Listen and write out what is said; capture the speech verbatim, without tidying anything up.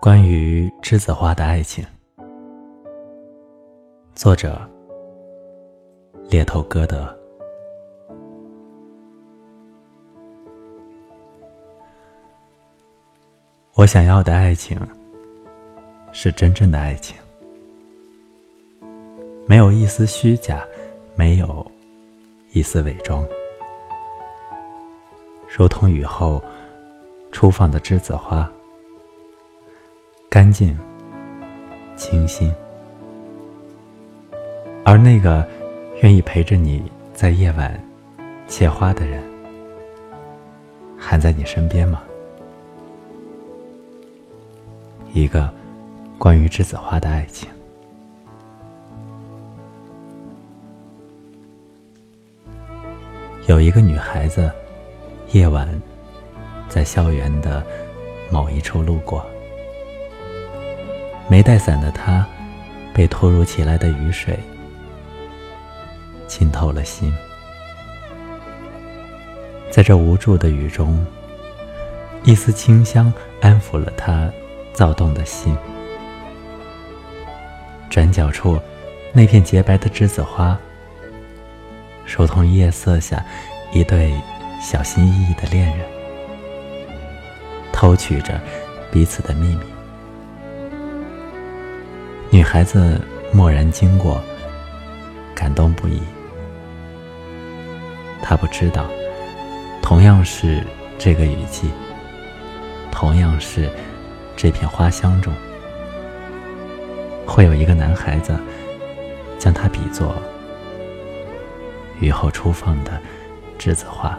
关于栀子花的爱情，作者猎头歌德。我想要的爱情是真正的爱情，没有一丝虚假，没有一丝伪装，如同雨后初放的栀子花，干净清新。而那个愿意陪着你在夜晚切花的人，还在你身边吗？一个关于栀子花的爱情。有一个女孩子，夜晚在校园的某一处路过，没带伞的她，被突如其来的雨水浸透了心。在这无助的雨中，一丝清香安抚了她躁动的心。转角处，那片洁白的栀子花，如同夜色下一对小心翼翼的恋人，偷取着彼此的秘密。女孩子蓦然经过，感动不已。她不知道，同样是这个雨季，同样是这片花香中，会有一个男孩子将她比作雨后初放的栀子花。